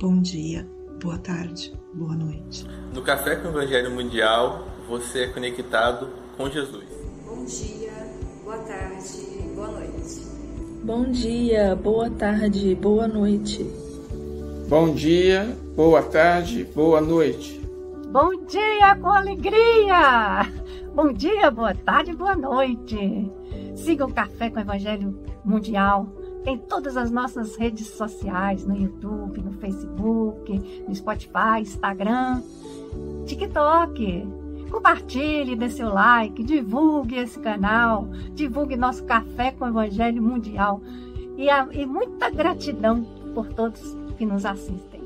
Bom dia, boa tarde, boa noite. No Café com o Evangelho Mundial, você é conectado com Jesus. Bom dia, boa tarde, boa noite. Bom dia, boa tarde, boa noite. Bom dia, boa tarde, boa noite. Bom dia com alegria! Bom dia, boa tarde, boa noite. Siga o Café com o Evangelho Mundial. Tem todas as nossas redes sociais, no YouTube, no Facebook, no Spotify, Instagram, TikTok. Compartilhe, dê seu like, divulgue esse canal, divulgue nosso Café com o Evangelho Mundial. E muita gratidão por todos que nos assistem.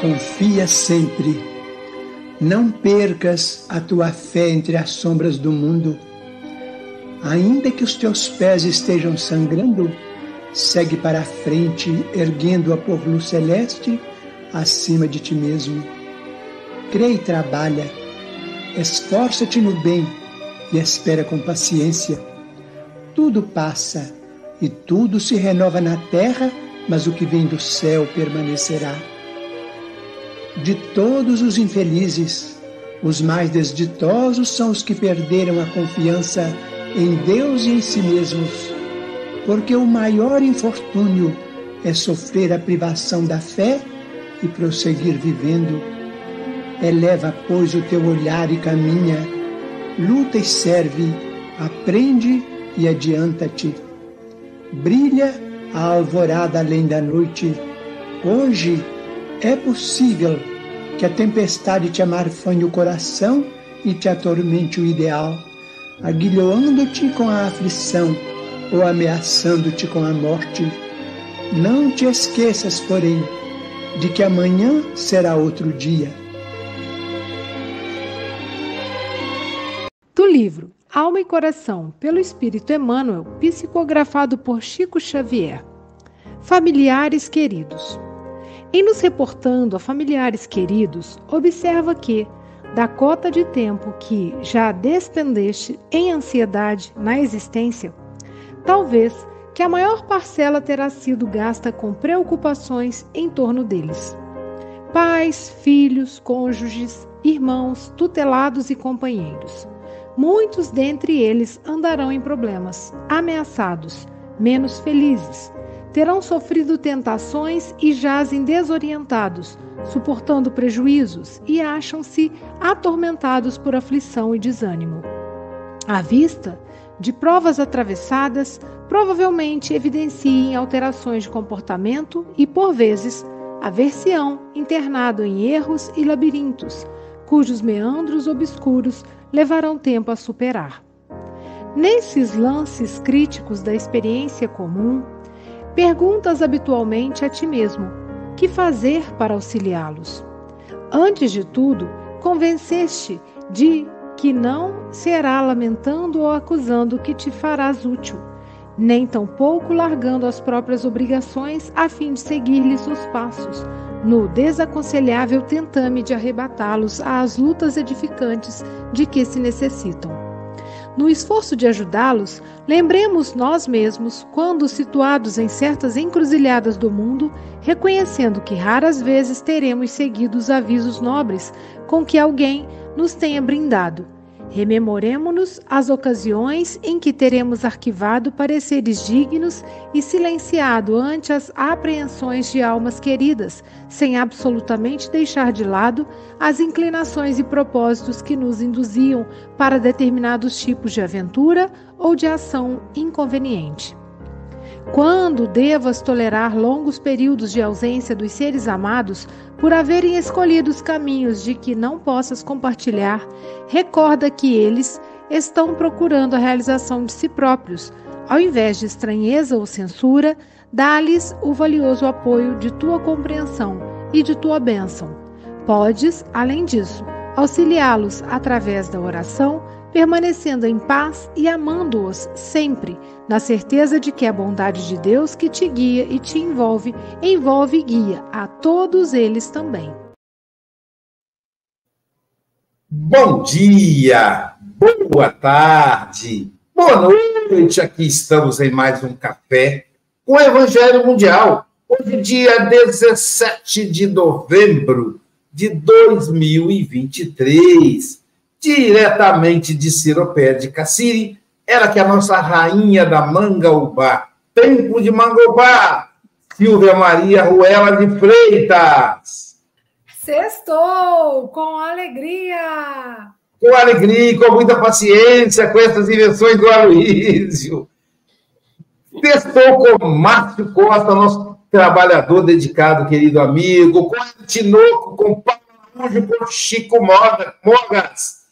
Confia sempre. Não percas a tua fé entre as sombras do mundo. Ainda que os teus pés estejam sangrando, segue para a frente, erguendo-a por luz celeste acima de ti mesmo. Crê e trabalha, esforça-te no bem e espera com paciência. Tudo passa e tudo se renova na terra, mas o que vem do céu permanecerá. De todos os infelizes, os mais desditosos são os que perderam a confiança em Deus e em si mesmos, porque o maior infortúnio é sofrer a privação da fé e prosseguir vivendo. Eleva, pois, o teu olhar e caminha, luta e serve, aprende e adianta-te. Brilha a alvorada além da noite. Hoje é possível que a tempestade te amarfanhe o coração e te atormente o ideal, aguilhoando-te com a aflição ou ameaçando-te com a morte. Não te esqueças, porém, de que amanhã será outro dia. Do livro Alma e Coração, pelo Espírito Emmanuel, psicografado por Chico Xavier. Familiares queridos. Em nos reportando a familiares queridos, observa que, da cota de tempo que já despendeste em ansiedade na existência, talvez que a maior parcela terá sido gasta com preocupações em torno deles. Pais, filhos, cônjuges, irmãos, tutelados e companheiros. Muitos dentre eles andarão em problemas, ameaçados, menos felizes. Terão sofrido tentações e jazem desorientados, suportando prejuízos e acham-se atormentados por aflição e desânimo. À vista de provas atravessadas, provavelmente evidenciem alterações de comportamento e, por vezes, haver-se-ão internado em erros e labirintos, cujos meandros obscuros levarão tempo a superar. Nesses lances críticos da experiência comum, perguntas habitualmente a ti mesmo, que fazer para auxiliá-los? Antes de tudo, convenceste de que não será lamentando ou acusando que te farás útil, nem tampouco largando as próprias obrigações a fim de seguir-lhes os passos, no desaconselhável tentame de arrebatá-los às lutas edificantes de que se necessitam. No esforço de ajudá-los, lembremos nós mesmos, quando situados em certas encruzilhadas do mundo, reconhecendo que raras vezes teremos seguido os avisos nobres com que alguém nos tenha brindado. Rememoremo-nos as ocasiões em que teremos arquivado pareceres dignos e silenciado ante as apreensões de almas queridas, sem absolutamente deixar de lado as inclinações e propósitos que nos induziam para determinados tipos de aventura ou de ação inconveniente. Quando devas tolerar longos períodos de ausência dos seres amados por haverem escolhido os caminhos de que não possas compartilhar, recorda que eles estão procurando a realização de si próprios. Ao invés de estranheza ou censura, dá-lhes o valioso apoio de tua compreensão e de tua bênção. Podes, além disso, auxiliá-los através da oração, permanecendo em paz e amando-os sempre, na certeza de que a bondade de Deus que te guia e te envolve, envolve e guia a todos eles também. Bom dia, boa tarde, Boa noite, aqui estamos em mais um Café com o Evangelho Mundial. Hoje, dia 17 de novembro de 2023, diretamente de Ciropé de Cassiri, ela que é a nossa rainha da Manga Uba, tempo de Manga Uba, Silvia Maria Ruela de Freitas. Sextou, com alegria! Com alegria e com muita paciência, com essas invenções do Aloísio. Sextou com Márcio Costa, nosso trabalhador dedicado, querido amigo, com Ed Tinoco, com Paulo Araújo, com Chico Moraes.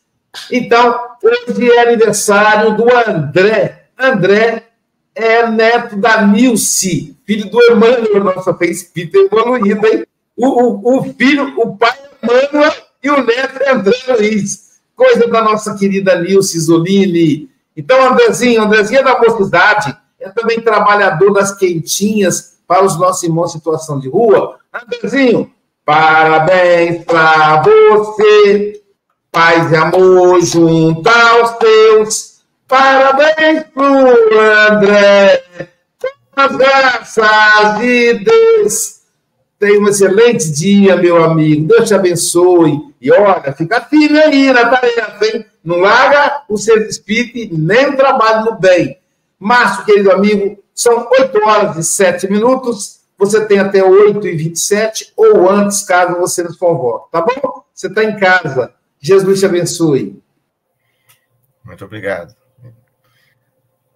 Então, hoje é aniversário do André. André é neto da Nilce, filho do Emmanuel, nossa fé espírita evoluída, hein? O pai é Emmanuel e o neto é André Luiz. Coisa da nossa querida Nilce Zolini. Então, Andrezinho é da mocidade, é também trabalhador das quentinhas para os nossos irmãos em situação de rua. Andrezinho, parabéns para você, paz e amor junto aos teus. Parabéns pro André, as graças de Deus. Tenha um excelente dia, meu amigo. Deus te abençoe. E olha, fica firme aí na tarefa, hein? Não larga o serviço espírita e nem o trabalho no bem. Márcio, querido amigo, são 8h07. Você tem até 8h27 ou antes, caso você nos convoque. Tá bom? Você está em casa. Jesus te abençoe. Muito obrigado.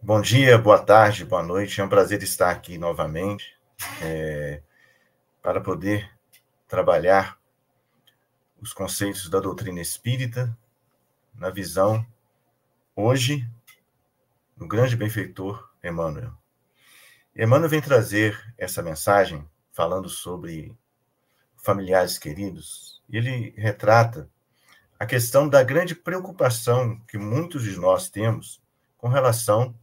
Bom dia, boa tarde, boa noite. É um prazer estar aqui novamente. Para poder trabalhar os conceitos da doutrina espírita na visão, hoje, do grande benfeitor Emmanuel. Emmanuel vem trazer essa mensagem falando sobre familiares queridos. Ele retrata a questão da grande preocupação que muitos de nós temos com relação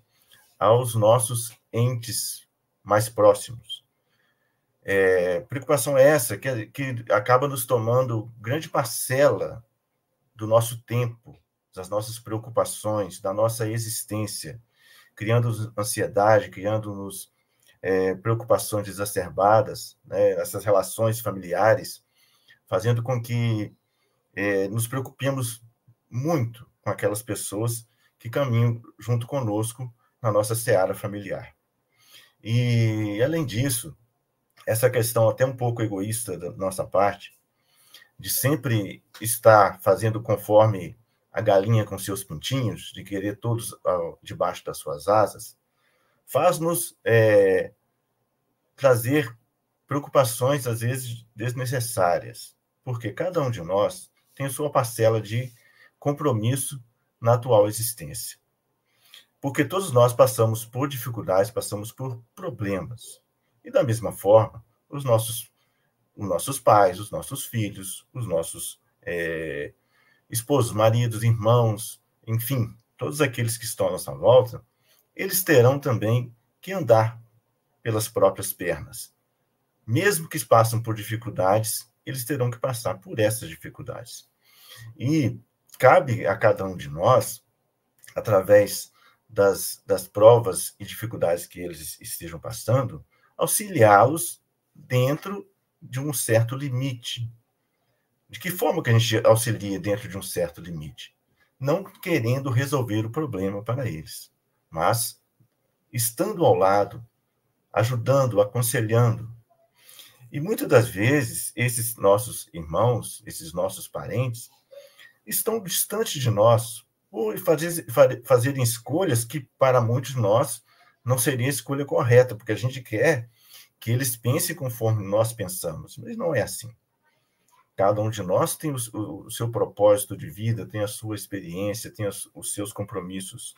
aos nossos entes mais próximos. Preocupação essa que acaba nos tomando grande parcela do nosso tempo, das nossas preocupações, da nossa existência, criando ansiedade, criando-nos preocupações exacerbadas, né, essas relações familiares, fazendo com que nos preocupemos muito com aquelas pessoas que caminham junto conosco na nossa seara familiar. E, além disso, essa questão até um pouco egoísta da nossa parte, de sempre estar fazendo conforme a galinha com seus pintinhos, de querer todos debaixo das suas asas, faz-nos trazer preocupações, às vezes, desnecessárias, porque cada um de nós tem sua parcela de compromisso na atual existência. Porque todos nós passamos por dificuldades, passamos por problemas. E, da mesma forma, os nossos pais, os nossos filhos, os nossos esposos, maridos, irmãos, enfim, todos aqueles que estão à nossa volta, eles terão também que andar pelas próprias pernas. Mesmo que passem por dificuldades, eles terão que passar por essas dificuldades. E cabe a cada um de nós, através das provas e dificuldades que eles estejam passando, auxiliá-los dentro de um certo limite. De que forma que a gente auxilia dentro de um certo limite? Não querendo resolver o problema para eles, mas estando ao lado, ajudando, aconselhando. E muitas das vezes, esses nossos irmãos, esses nossos parentes, estão distantes de nós, por fazerem escolhas que, para muitos de nós, não seria a escolha correta, porque a gente quer que eles pensem conforme nós pensamos, mas não é assim. Cada um de nós tem o seu propósito de vida, tem a sua experiência, tem os seus compromissos,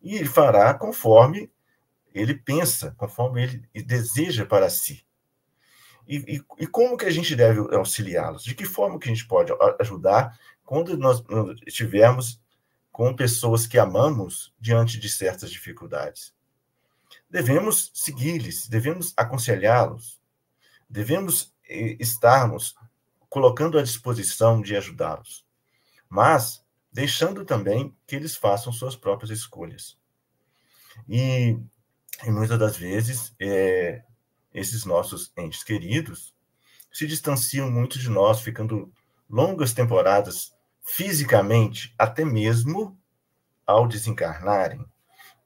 e ele fará conforme ele pensa, conforme ele deseja para si. E como que a gente deve auxiliá-los? De que forma que a gente pode ajudar quando nós estivermos com pessoas que amamos diante de certas dificuldades? Devemos segui-los, devemos aconselhá-los, devemos estarmos colocando à disposição de ajudá-los, mas deixando também que eles façam suas próprias escolhas. E muitas das vezes, esses nossos entes queridos se distanciam muito de nós, ficando longas temporadas fisicamente, até mesmo ao desencarnarem.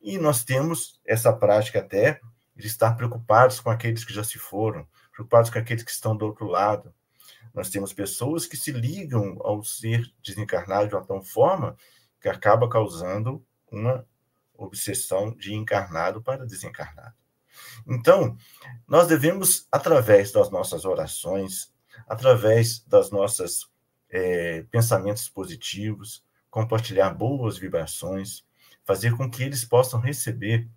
E nós temos essa prática até de estar preocupados com aqueles que já se foram, preocupados com aqueles que estão do outro lado. Nós temos pessoas que se ligam ao ser desencarnado de uma tal forma que acaba causando uma obsessão de encarnado para desencarnado. Então, nós devemos, através das nossas orações, através das nossas pensamentos positivos, compartilhar boas vibrações, fazer com que eles possam receber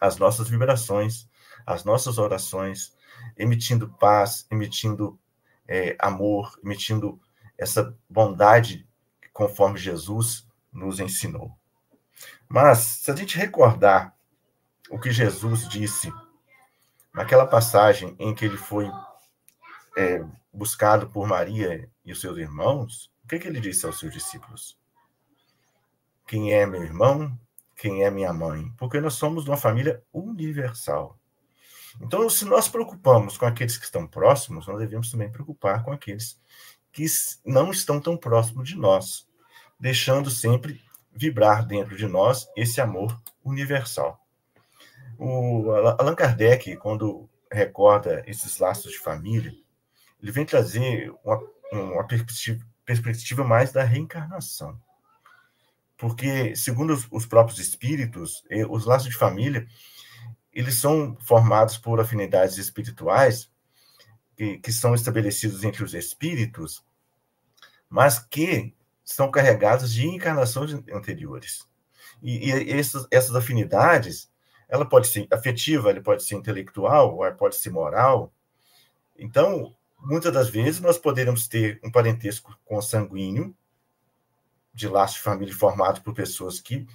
as nossas vibrações, as nossas orações, emitindo paz, emitindo amor, emitindo essa bondade conforme Jesus nos ensinou. Mas, se a gente recordar o que Jesus disse naquela passagem em que ele foi buscado por Maria e os seus irmãos, o que ele disse aos seus discípulos? Quem é meu irmão? Quem é minha mãe? Porque nós somos de uma família universal. Então, se nós preocupamos com aqueles que estão próximos, nós devemos também preocupar com aqueles que não estão tão próximos de nós, deixando sempre vibrar dentro de nós esse amor universal. O Allan Kardec, quando recorda esses laços de família, ele vem trazer uma perspectiva mais da reencarnação. Porque, segundo os próprios espíritos, os laços de família, eles são formados por afinidades espirituais que são estabelecidos entre os espíritos, mas que são carregados de encarnações anteriores. E essas afinidades, ela pode ser afetiva, ela pode ser intelectual, ela pode ser moral. Então, muitas das vezes, nós poderemos ter um parentesco consanguíneo, de laço de família formado por pessoas que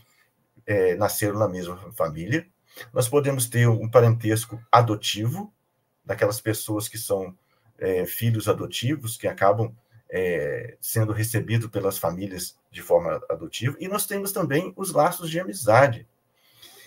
nasceram na mesma família. Nós podemos ter um parentesco adotivo, daquelas pessoas que são filhos adotivos, que acabam sendo recebidos pelas famílias de forma adotiva. E nós temos também os laços de amizade,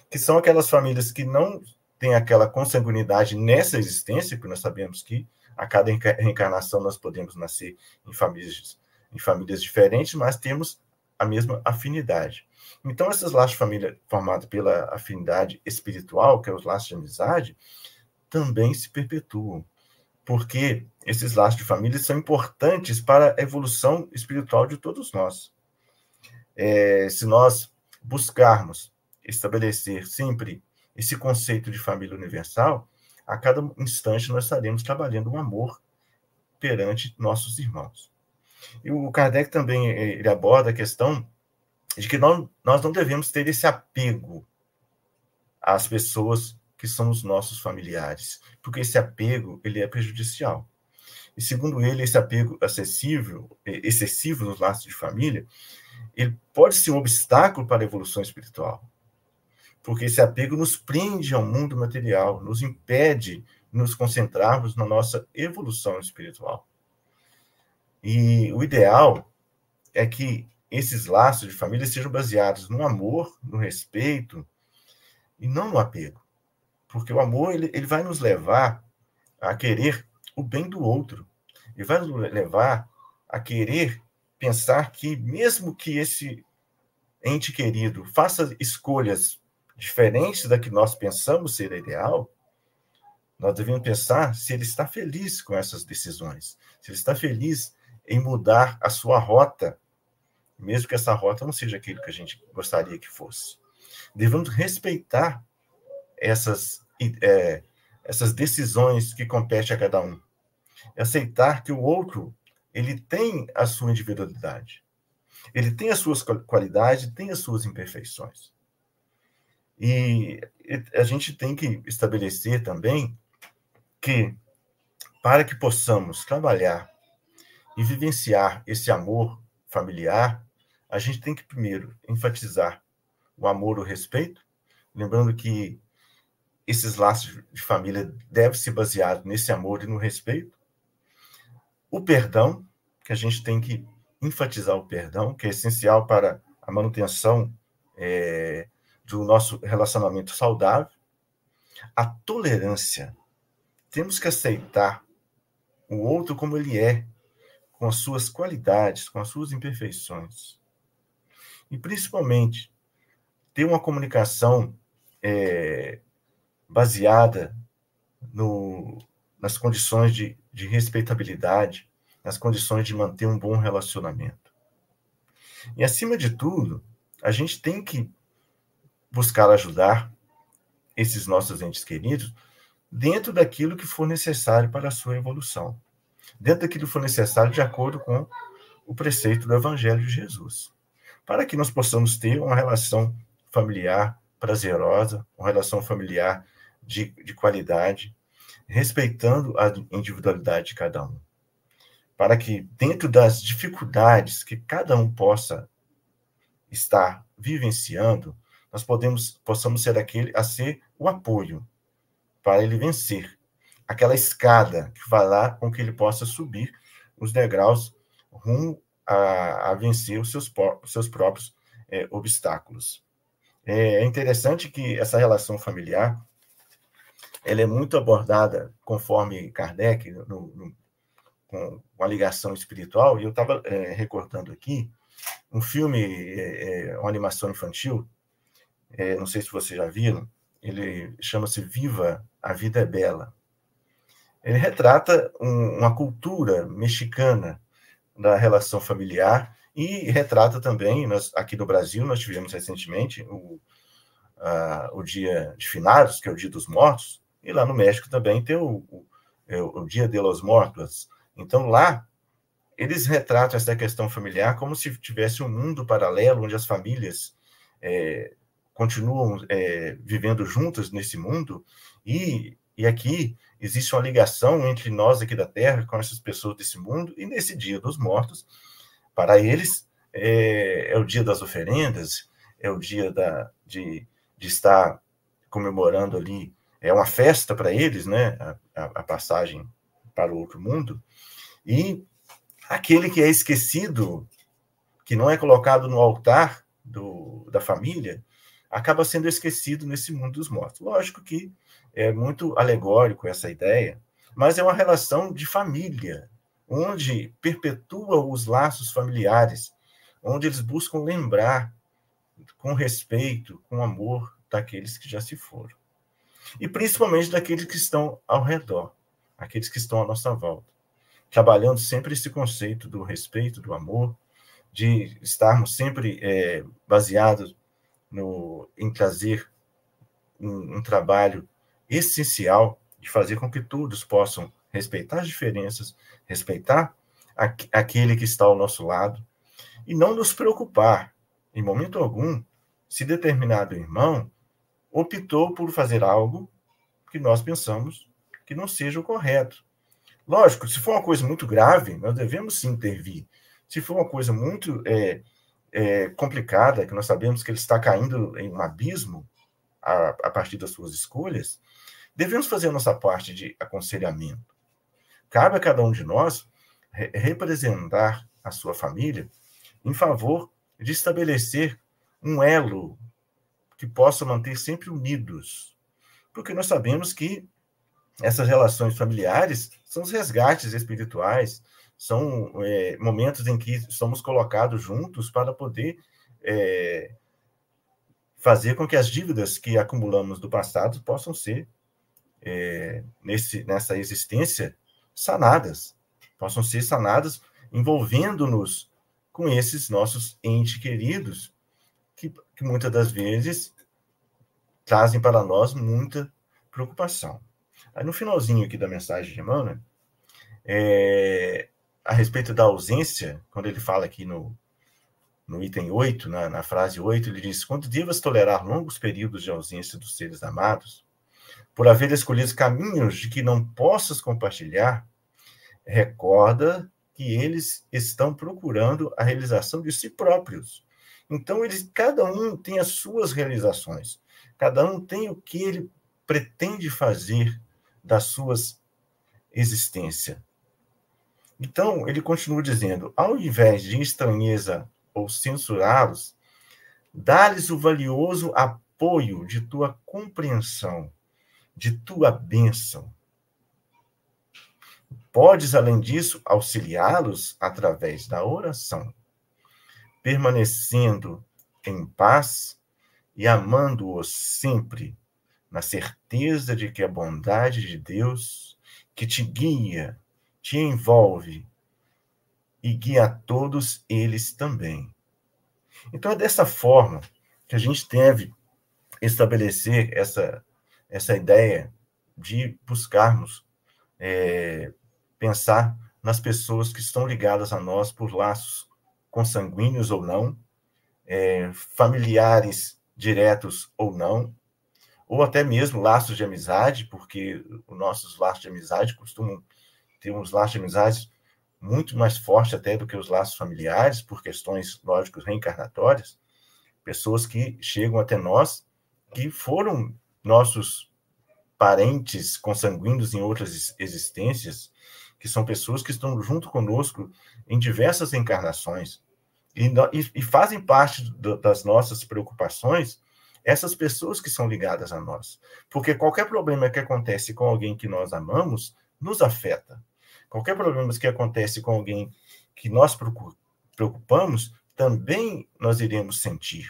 que são aquelas famílias que não têm aquela consanguinidade nessa existência, porque nós sabemos que a cada reencarnação nós podemos nascer em famílias diferentes, mas temos a mesma afinidade. Então, esses laços de família formados pela afinidade espiritual, que é os laços de amizade, também se perpetuam, porque esses laços de família são importantes para a evolução espiritual de todos nós. Se nós buscarmos estabelecer sempre esse conceito de família universal, a cada instante nós estaremos trabalhando um amor perante nossos irmãos. E o Kardec também ele aborda a questão de que nós não devemos ter esse apego às pessoas que são os nossos familiares, porque esse apego ele é prejudicial. E segundo ele, esse apego excessivo nos laços de família, ele pode ser um obstáculo para a evolução espiritual, porque esse apego nos prende ao mundo material, nos impede de nos concentrarmos na nossa evolução espiritual. E o ideal é que esses laços de família sejam baseados no amor, no respeito, e não no apego. Porque o amor ele vai nos levar a querer o bem do outro. Ele vai nos levar a querer pensar que, mesmo que esse ente querido faça escolhas diferentes da que nós pensamos ser ideal, nós devemos pensar se ele está feliz com essas decisões, se ele está feliz em mudar a sua rota, mesmo que essa rota não seja aquilo que a gente gostaria que fosse. Devemos respeitar essas decisões que competem a cada um. Aceitar que o outro ele tem a sua individualidade. Ele tem as suas qualidades, tem as suas imperfeições. E a gente tem que estabelecer também que, para que possamos trabalhar e vivenciar esse amor familiar, a gente tem que primeiro enfatizar o amor e o respeito, lembrando que esses laços de família devem ser baseados nesse amor e no respeito. O perdão, que a gente tem que enfatizar o perdão, que é essencial para a manutenção do nosso relacionamento saudável, a tolerância. Temos que aceitar o outro como ele é, com as suas qualidades, com as suas imperfeições. E, principalmente, ter uma comunicação baseada nas condições de respeitabilidade, nas condições de manter um bom relacionamento. E, acima de tudo, a gente tem que buscar ajudar esses nossos entes queridos dentro daquilo que for necessário para a sua evolução, dentro daquilo que for necessário de acordo com o preceito do Evangelho de Jesus, para que nós possamos ter uma relação familiar prazerosa, uma relação familiar de qualidade, respeitando a individualidade de cada um, para que dentro das dificuldades que cada um possa estar vivenciando, nós possamos ser o apoio para ele vencer aquela escada que vai lá com que ele possa subir os degraus rumo a vencer os seus próprios obstáculos. É interessante que essa relação familiar ela é muito abordada conforme Kardec, com a ligação espiritual, e eu estava recordando aqui um filme, uma animação infantil, não sei se vocês já viram, ele chama-se Viva, a Vida é Bela. Ele retrata uma cultura mexicana da relação familiar e retrata também, aqui no Brasil, nós tivemos recentemente o Dia de Finados, que é o Dia dos Mortos, e lá no México também tem o Dia de los Muertos. Então, lá, eles retratam essa questão familiar como se tivesse um mundo paralelo, onde as famílias continuam vivendo juntas nesse mundo, e aqui existe uma ligação entre nós aqui da Terra com essas pessoas desse mundo, e nesse Dia dos Mortos, para eles, é o dia das oferendas, é o dia de estar comemorando ali, é uma festa para eles, né, a passagem para o outro mundo, e aquele que é esquecido, que não é colocado no altar da família, acaba sendo esquecido nesse mundo dos mortos. Lógico que é muito alegórico essa ideia, mas é uma relação de família, onde perpetua os laços familiares, onde eles buscam lembrar com respeito, com amor, daqueles que já se foram. E principalmente daqueles que estão ao redor, aqueles que estão à nossa volta, trabalhando sempre esse conceito do respeito, do amor, de estarmos sempre baseados em trazer um trabalho essencial de fazer com que todos possam respeitar as diferenças, respeitar aquele que está ao nosso lado e não nos preocupar, em momento algum, se determinado irmão optou por fazer algo que nós pensamos que não seja o correto. Lógico, se for uma coisa muito grave, nós devemos sim intervir. Se for uma coisa muito complicada, que nós sabemos que ele está caindo em um abismo a partir das suas escolhas, devemos fazer a nossa parte de aconselhamento. Cabe a cada um de nós representar a sua família em favor de estabelecer um elo que possa manter sempre unidos, porque nós sabemos que essas relações familiares são os resgates espirituais, são momentos em que somos colocados juntos para poder fazer com que as dívidas que acumulamos do passado possam ser, nessa existência, sanadas. Possam ser sanadas envolvendo-nos com esses nossos entes queridos, que muitas das vezes trazem para nós muita preocupação. Aí no finalzinho aqui da mensagem de Emmanuel, a respeito da ausência, quando ele fala aqui no item 8, na frase 8, ele diz: quando devas tolerar longos períodos de ausência dos seres amados, por haver escolhido caminhos de que não possas compartilhar, recorda que eles estão procurando a realização de si próprios. Então, cada um tem as suas realizações, cada um tem o que ele pretende fazer da sua existência. Então, ele continua dizendo: ao invés de estranheza ou censurá-los, dá-lhes o valioso apoio apoio, de tua compreensão, de tua bênção. Podes, além disso, auxiliá-los através da oração, permanecendo em paz e amando-os sempre, na certeza de que a bondade de Deus, que te guia, te envolve e guia a todos eles também. Então é dessa forma que a gente deve estabelecer essa ideia de buscarmos pensar nas pessoas que estão ligadas a nós por laços consanguíneos ou não, familiares diretos ou não, ou até mesmo laços de amizade, porque os nossos laços de amizade costumam ter uns laços de amizade muito mais fortes até do que os laços familiares, por questões, lógico, reencarnatórias. Pessoas que chegam até nós, que foram nossos parentes consanguíneos em outras existências, que são pessoas que estão junto conosco em diversas encarnações e fazem parte das nossas preocupações, essas pessoas que são ligadas a nós. Porque qualquer problema que acontece com alguém que nós amamos, nos afeta. Qualquer problema que acontece com alguém que nós preocupamos, também nós iremos sentir.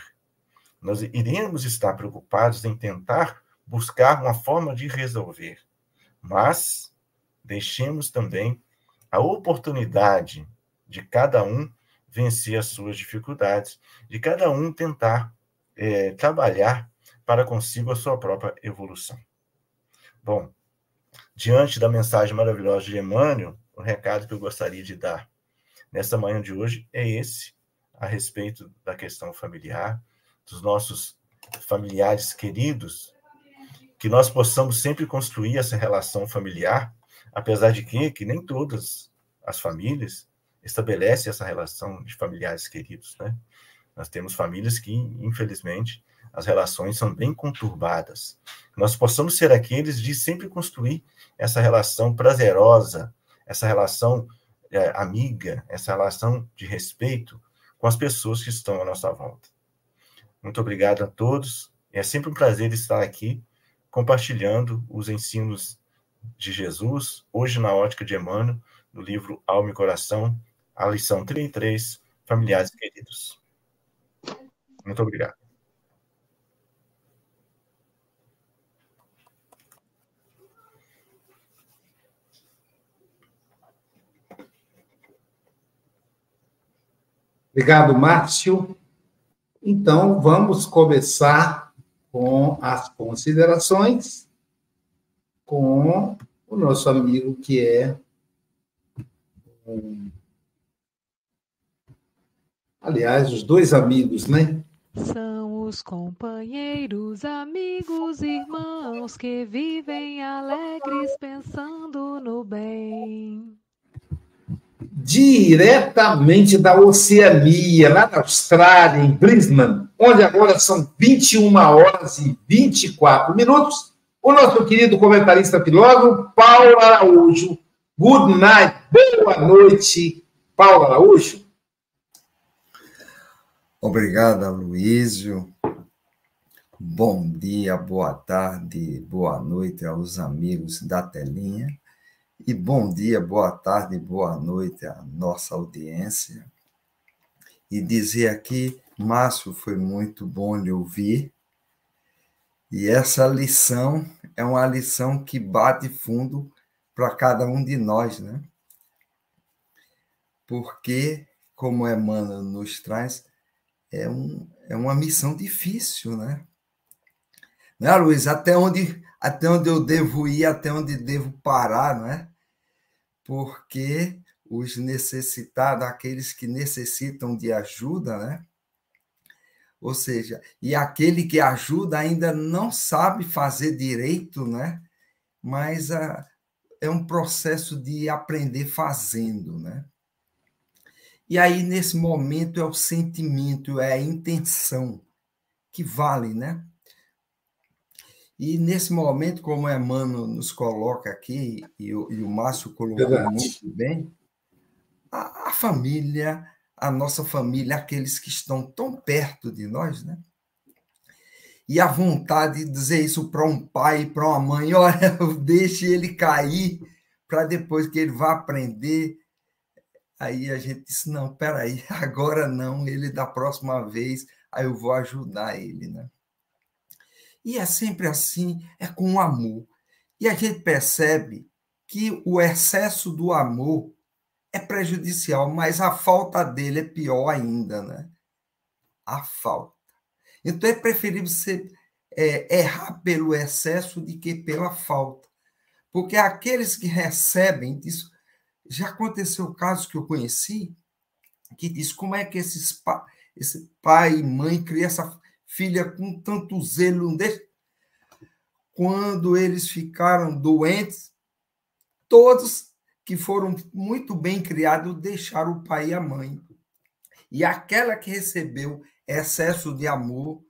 Nós iremos estar preocupados em tentar buscar uma forma de resolver. Mas deixemos também a oportunidade de cada um vencer as suas dificuldades, de cada um tentar trabalhar para consigo a sua própria evolução. Bom, diante da mensagem maravilhosa de Emmanuel, o recado que eu gostaria de dar nessa manhã de hoje é esse, a respeito da questão familiar, dos nossos familiares queridos, que nós possamos sempre construir essa relação familiar, apesar de que nem todas as famílias estabelecem essa relação de familiares queridos, né? Nós temos famílias que, infelizmente, as relações são bem conturbadas. Nós possamos ser aqueles de sempre construir essa relação prazerosa, essa relação amiga, essa relação de respeito, com as pessoas que estão à nossa volta. Muito obrigado a todos. É sempre um prazer estar aqui compartilhando os ensinos de Jesus, hoje na ótica de Emmanuel, no livro Alma e Coração, a lição 33, Familiares Queridos. Muito obrigado. Obrigado, Márcio. Então, vamos começar com as considerações com o nosso amigo que é, aliás, os dois amigos, né? São os companheiros, amigos, irmãos que vivem alegres pensando no bem. Diretamente da Oceania, lá na Austrália, em Brisbane, onde agora são 21 horas e 24 minutos, o nosso querido comentarista filósofo, Paulo Araújo. Good night, boa noite, Paulo Araújo. Obrigado, Aloísio. Bom dia, boa tarde, boa noite aos amigos da telinha. E bom dia, boa tarde, boa noite à nossa audiência. E dizer aqui, Márcio, foi muito bom lhe ouvir. E essa lição é uma lição que bate fundo para cada um de nós, né? Porque, como Emmanuel nos traz, é uma missão difícil, né? Não é, Luiz? Até onde eu devo ir, até onde devo parar, não é? Porque os necessitados, aqueles que necessitam de ajuda, né? Ou seja, e aquele que ajuda ainda não sabe fazer direito, né? Mas é um processo de aprender fazendo, né? E aí, nesse momento, é o sentimento, é a intenção que vale, né? E nesse momento, como Emmanuel nos coloca aqui, e o Márcio colocou muito bem, a família, a nossa família, aqueles que estão tão perto de nós, né? E a vontade de dizer isso para um pai, para uma mãe, olha, deixe ele cair para depois que ele vá aprender. Aí a gente disse, não, peraí, agora não, ele da próxima vez, aí eu vou ajudar ele, né? E é sempre assim, é com o amor. E a gente percebe que o excesso do amor é prejudicial, mas a falta dele é pior ainda, né? A falta. Então, é preferível você errar pelo excesso do que pela falta. Porque aqueles que recebem disso... Já aconteceu o caso que eu conheci, que diz como é que esse pai e mãe cria essa filha com tanto zelo. Quando eles ficaram doentes, todos que foram muito bem criados deixaram o pai e a mãe. E aquela que recebeu excesso de amor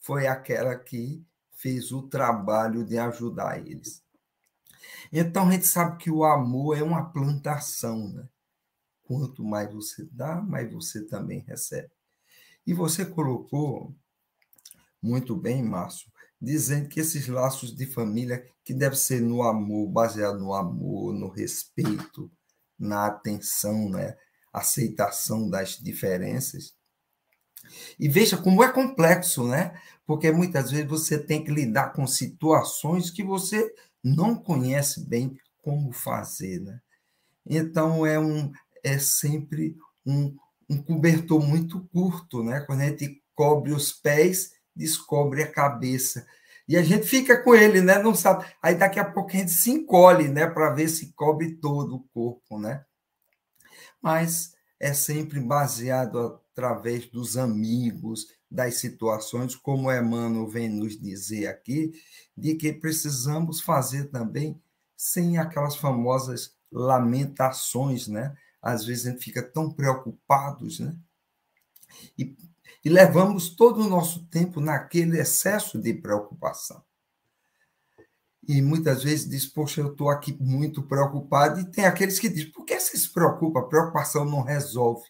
foi aquela que fez o trabalho de ajudar eles. Então, a gente sabe que o amor é uma plantação, né? Quanto mais você dá, mais você também recebe. E você colocou muito bem, Márcio, dizendo que esses laços de família que devem ser no amor, baseado no amor, no respeito, na atenção, né? Aceitação das diferenças. E veja como é complexo, né? Porque muitas vezes você tem que lidar com situações que você não conhece bem como fazer, né? Então, é sempre um cobertor muito curto, né? Quando a gente cobre os pés, descobre a cabeça. E a gente fica com ele, né? Não sabe. Aí, daqui a pouco, a gente se encolhe, né? Para ver se cobre todo o corpo, né? Mas é sempre baseado através dos amigos, das situações, como Emmanuel vem nos dizer aqui, de que precisamos fazer também sem aquelas famosas lamentações, né? Às vezes a gente fica tão preocupados, né? E levamos todo o nosso tempo naquele excesso de preocupação. E muitas vezes diz, poxa, eu estou aqui muito preocupado, e tem aqueles que dizem, por que você se preocupa? A preocupação não resolve.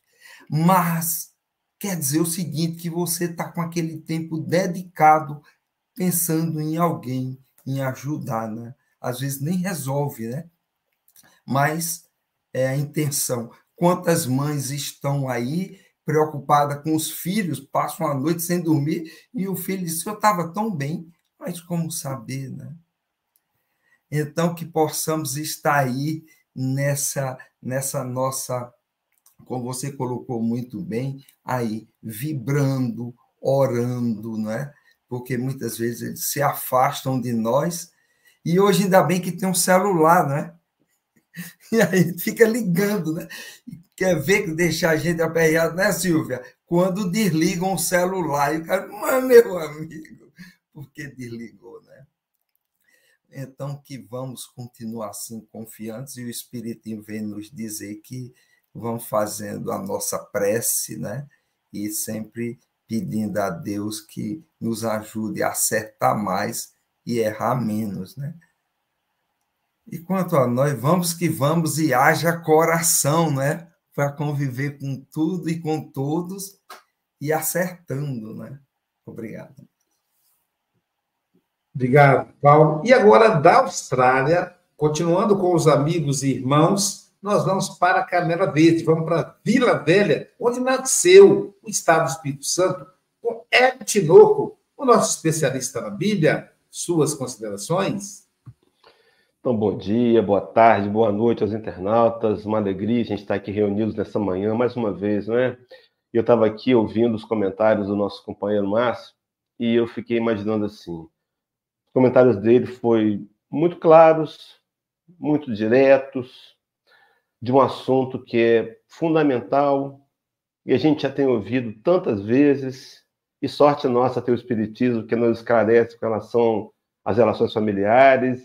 Mas quer dizer o seguinte, que você está com aquele tempo dedicado pensando em alguém, em ajudar, né? Às vezes nem resolve, né? Mas é a intenção. Quantas mães estão aí preocupadas com os filhos, passam a noite sem dormir, e o filho diz, eu estava tão bem, mas como saber, né? Então, que possamos estar aí nessa nossa... como você colocou muito bem, aí vibrando, orando, né? Porque muitas vezes eles se afastam de nós, e hoje ainda bem que tem um celular, né? E aí fica ligando, né? Quer ver que deixa a gente aperreado, né, Silvia? Quando desligam o celular, e o cara, mas meu amigo, por que desligou, né? Então, que vamos continuar assim confiantes, e o Espiritismo vem nos dizer que vamos fazendo a nossa prece, né? E sempre pedindo a Deus que nos ajude a acertar mais e errar menos, né? E quanto a nós, vamos que vamos e haja coração, né? Para conviver com tudo e com todos e acertando, né? Obrigado. Obrigado, Paulo. E agora, da Austrália, continuando com os amigos e irmãos, nós vamos para a Canela Verde, vamos para Vila Velha, onde nasceu o Estado do Espírito Santo, com Ed Tinoco, o nosso especialista na Bíblia. Suas considerações? Então, bom dia, boa tarde, boa noite aos internautas. Uma alegria a gente estar aqui reunidos nessa manhã, mais uma vez, né? Eu estava aqui ouvindo os comentários do nosso companheiro Márcio, e eu fiquei imaginando assim, os comentários dele foram muito claros, muito diretos, de um assunto que é fundamental, e a gente já tem ouvido tantas vezes, e sorte nossa ter o Espiritismo, que nos esclarece com relação às relações familiares,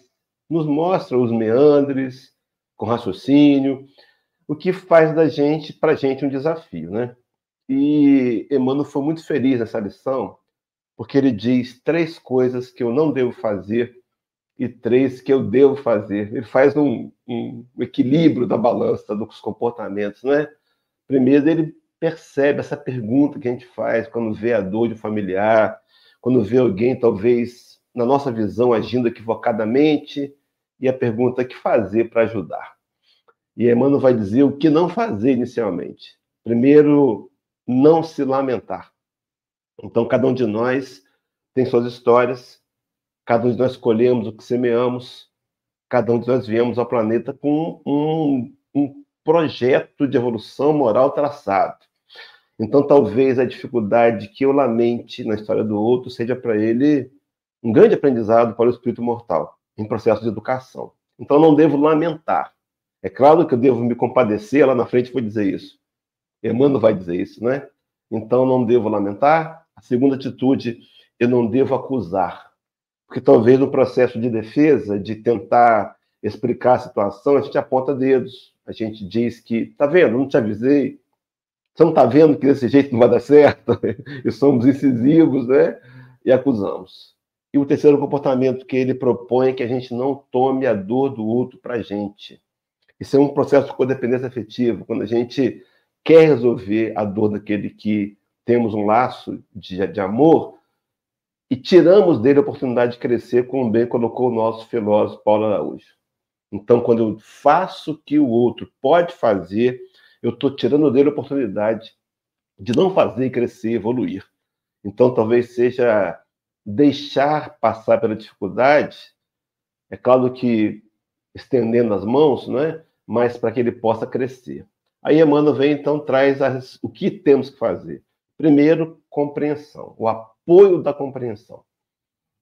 nos mostra os meandres, com raciocínio, o que faz para a gente, um desafio, né? E Emmanuel foi muito feliz nessa lição, porque ele diz 3 coisas que eu não devo fazer e 3 que eu devo fazer. Ele faz um equilíbrio da balança dos comportamentos, né? Primeiro, ele percebe essa pergunta que a gente faz quando vê a dor de um familiar, quando vê alguém, talvez, na nossa visão, agindo equivocadamente, e a pergunta é o que fazer para ajudar. E Emmanuel vai dizer o que não fazer inicialmente. Primeiro, não se lamentar. Então, cada um de nós tem suas histórias, cada um de nós colhemos o que semeamos, cada um de nós viemos ao planeta com um projeto de evolução moral traçado. Então, talvez a dificuldade que eu lamente na história do outro seja para ele um grande aprendizado para o espírito mortal, em processo de educação. Então, não devo lamentar. É claro que eu devo me compadecer, lá na frente vou dizer isso. Emmanuel vai dizer isso, né? Então, não devo lamentar. A segunda atitude, eu não devo acusar. Porque talvez no processo de defesa, de tentar explicar a situação, a gente aponta dedos. A gente diz que, tá vendo, não te avisei. Você não tá vendo que desse jeito não vai dar certo? E somos incisivos, né? E acusamos. E o terceiro comportamento que ele propõe é que a gente não tome a dor do outro pra gente. Isso é um processo de codependência afetiva. Quando a gente quer resolver a dor daquele que temos um laço de amor e tiramos dele a oportunidade de crescer, como bem colocou o nosso filósofo Paulo Araújo. Então, quando eu faço o que o outro pode fazer, eu estou tirando dele a oportunidade de não fazer crescer, evoluir. Então, talvez seja deixar passar pela dificuldade, é claro que estendendo as mãos, né? Mas para que ele possa crescer. Aí Emmanuel vem, então, traz o que temos que fazer. Primeiro, compreensão, o apoio da compreensão.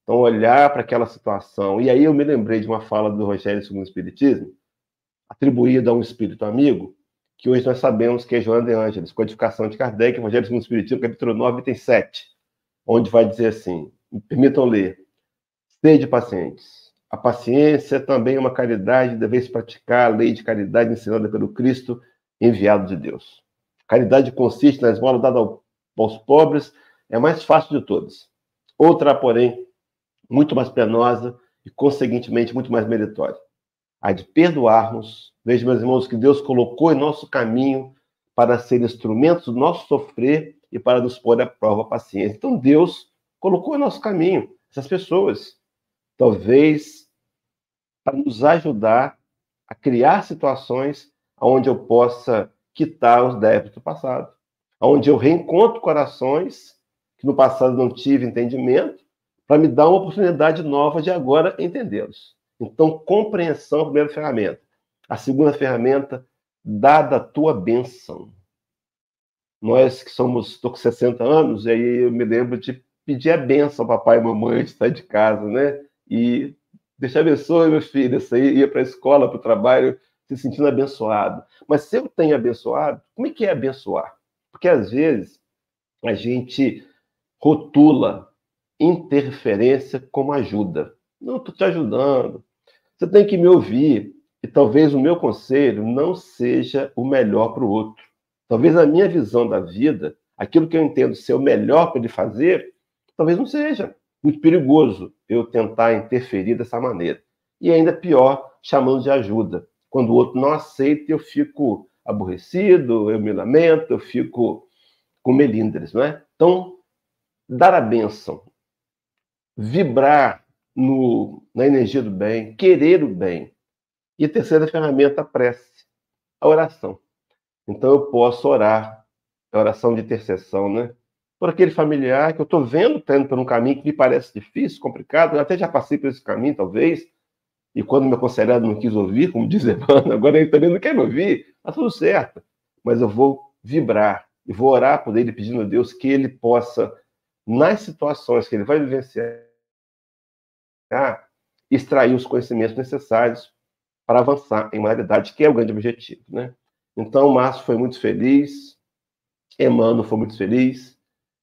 Então, olhar para aquela situação. E aí eu me lembrei de uma fala do Evangelho Segundo o Espiritismo, atribuída a um espírito amigo, que hoje nós sabemos que é João de Ângelis, codificação de Kardec, Evangelho Segundo o Espiritismo, capítulo 9, item 7, onde vai dizer assim, me permitam ler, sede pacientes. A paciência também é uma caridade, deveis praticar a lei de caridade ensinada pelo Cristo, enviado de Deus. Caridade consiste na esmola dada aos pobres, é a mais fácil de todas. Outra, porém, muito mais penosa e, conseguintemente, muito mais meritória. A de perdoarmos, veja, meus irmãos, que Deus colocou em nosso caminho para ser instrumentos do nosso sofrer e para nos pôr à prova a paciência. Então, Deus colocou em nosso caminho essas pessoas, talvez para nos ajudar a criar situações onde eu possa quitar os débitos do passado, onde eu reencontro corações que no passado não tive entendimento, para me dar uma oportunidade nova de agora entendê-los. Então, compreensão é a primeira ferramenta. A segunda ferramenta, dada a tua bênção. Nós que somos, estou com 60 anos, e aí eu me lembro de pedir a bênção ao papai e mamãe de sair de casa, né? E Deus te abençoe, meu filho, isso aí, ia para a escola, para o trabalho, se sentindo abençoado. Mas se eu tenho abençoado, como é que é abençoar? Porque às vezes a gente rotula interferência como ajuda. Não, estou te ajudando. Você tem que me ouvir. E talvez o meu conselho não seja o melhor para o outro. Talvez a minha visão da vida, aquilo que eu entendo ser o melhor para ele fazer, talvez não seja. Muito perigoso eu tentar interferir dessa maneira. E ainda pior, chamando de ajuda. Quando o outro não aceita, eu fico aborrecido, eu me lamento, eu fico com melindres, não é? Então, dar a bênção, vibrar na energia do bem, querer o bem. E a terceira ferramenta, a prece, a oração. Então, eu posso orar, a oração de intercessão, né? Por aquele familiar que eu estou vendo, tendo por um caminho que me parece difícil, complicado, eu até já passei por esse caminho, talvez. E quando meu aconselhado não quis ouvir, como diz Emmanuel, agora ele também não quer me ouvir, está tudo certo. Mas eu vou vibrar e vou orar por ele, pedindo a Deus que ele possa, nas situações que ele vai vivenciar, extrair os conhecimentos necessários para avançar em moralidade, que é o grande objetivo, né? Então, Márcio foi muito feliz, Emmanuel foi muito feliz,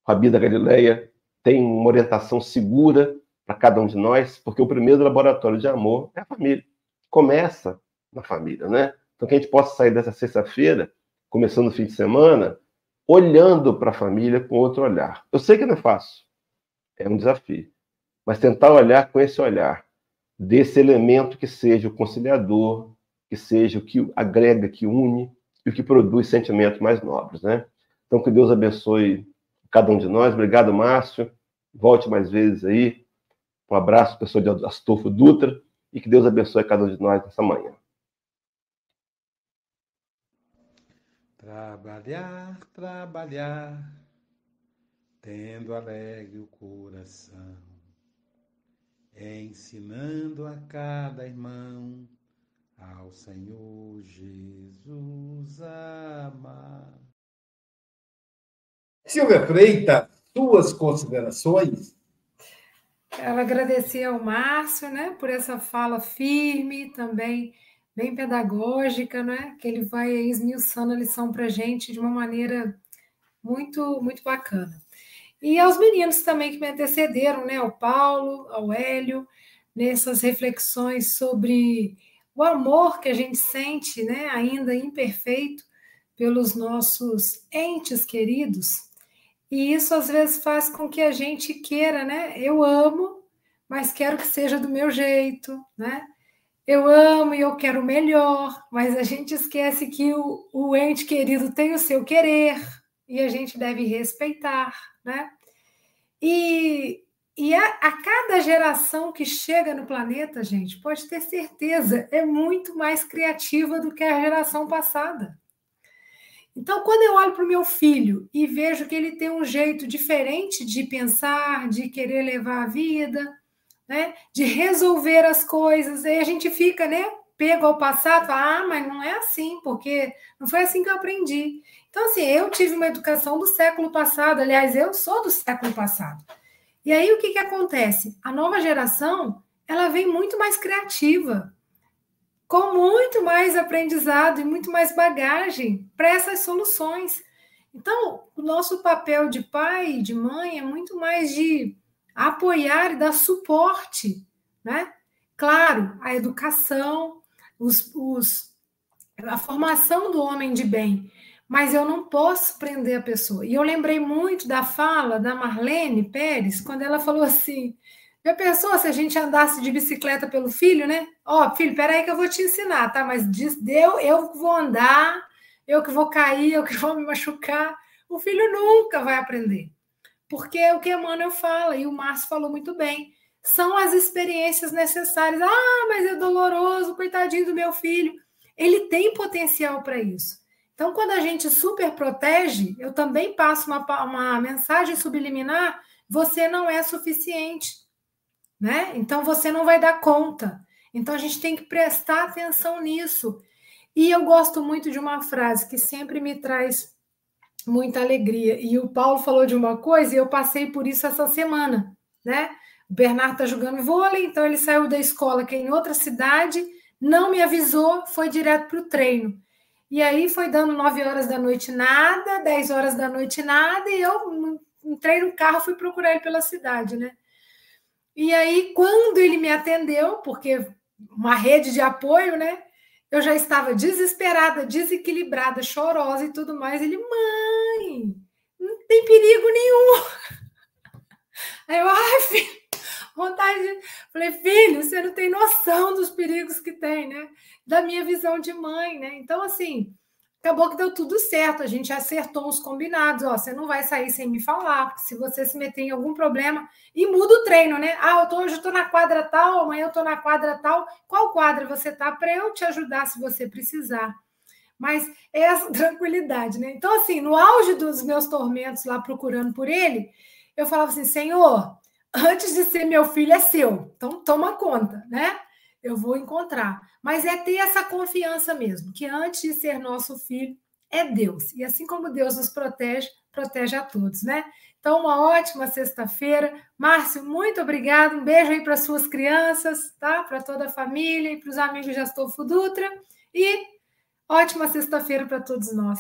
Rabi da Galileia tem uma orientação segura para cada um de nós, porque o primeiro laboratório de amor é a família. Começa na família, né? Então, que a gente possa sair dessa sexta-feira, começando o fim de semana, olhando para a família com outro olhar. Eu sei que não é fácil, é um desafio, mas tentar olhar com esse olhar, desse elemento que seja o conciliador, que seja o que agrega, que une, e o que produz sentimentos mais nobres, né? Então, que Deus abençoe cada um de nós. Obrigado, Márcio. volte mais vezes aí. Um abraço, pessoal de Astolfo Dutra, e que Deus abençoe cada um de nós nessa manhã. Trabalhar, trabalhar, tendo alegre o coração, ensinando a cada irmão ao Senhor Jesus amar. Silvia Freitas, suas considerações? Quero agradecer ao Márcio, né, por essa fala firme, também bem pedagógica, né, que ele vai esmiuçando a lição para a gente de uma maneira muito, muito bacana. E aos meninos também que me antecederam, né, ao Paulo, ao Hélio, nessas reflexões sobre o amor que a gente sente, né, ainda imperfeito, pelos nossos entes queridos. E isso às vezes faz com que a gente queira, né? Eu amo, mas quero que seja do meu jeito, né? Eu amo e eu quero melhor, mas a gente esquece que o ente querido tem o seu querer e a gente deve respeitar, né? E a cada geração que chega no planeta, gente, pode ter certeza, é muito mais criativa do que a geração passada. Então, quando eu olho para o meu filho e vejo que ele tem um jeito diferente de pensar, de querer levar a vida, né, de resolver as coisas, aí a gente fica, né, pego ao passado, fala, ah, mas não é assim, porque não foi assim que eu aprendi. Então, assim, eu tive uma educação do século passado, aliás, eu sou do século passado. E aí, o que que acontece? A nova geração, ela vem muito mais criativa, com muito mais aprendizado e muito mais bagagem para essas soluções. Então, o nosso papel de pai e de mãe é muito mais de apoiar e dar suporte, né? Claro, a educação, a formação do homem de bem, mas eu não posso prender a pessoa. E eu lembrei muito da fala da Marlene Pérez, quando ela falou assim, já pensou se a gente andasse de bicicleta pelo filho, né? Ó, filho, peraí que eu vou te ensinar, tá? Mas eu que vou andar, eu que vou cair, eu que vou me machucar. O filho nunca vai aprender. Porque é o que Emmanuel fala, e o Márcio falou muito bem, são as experiências necessárias. Ah, mas é doloroso, coitadinho do meu filho. Ele tem potencial para isso. Então, quando a gente super protege, eu também passo uma mensagem subliminar, você não é suficiente. Né? Então, você não vai dar conta. Então, a gente tem que prestar atenção nisso. E eu gosto muito de uma frase que sempre me traz muita alegria. E o Paulo falou de uma coisa e eu passei por isso essa semana, né? O Bernardo está jogando vôlei, então ele saiu da escola, que é em outra cidade, não me avisou, foi direto para o treino. E aí foi dando 9 horas da noite nada, 10 horas da noite nada, e eu entrei no carro e fui procurar ele pela cidade, né? E aí, quando ele me atendeu, porque uma rede de apoio, né? Eu já estava desesperada, desequilibrada, chorosa e tudo mais. Ele, mãe, não tem perigo nenhum. Aí eu, ai, filho, vontade de... Falei, filho, você não tem noção dos perigos que tem, né? Da minha visão de mãe, né? Então, assim, acabou que deu tudo certo. A gente acertou os combinados. Ó, você não vai sair sem me falar, porque se você se meter em algum problema... E muda o treino, né? Ah, hoje eu tô na quadra tal, amanhã eu tô na quadra tal. Qual quadra você tá para eu te ajudar se você precisar? Mas é essa tranquilidade, né? Então, assim, no auge dos meus tormentos lá procurando por ele, eu falava assim, Senhor, antes de ser meu filho é seu. Então, toma conta, né? Eu vou encontrar. Mas é ter essa confiança mesmo, que antes de ser nosso filho, é Deus. E assim como Deus nos protege, protege a todos, né? Então, uma ótima sexta-feira. Márcio, muito obrigado. Um beijo aí para as suas crianças, tá? Para toda a família e para os amigos de Astolfo Dutra. E ótima sexta-feira para todos nós.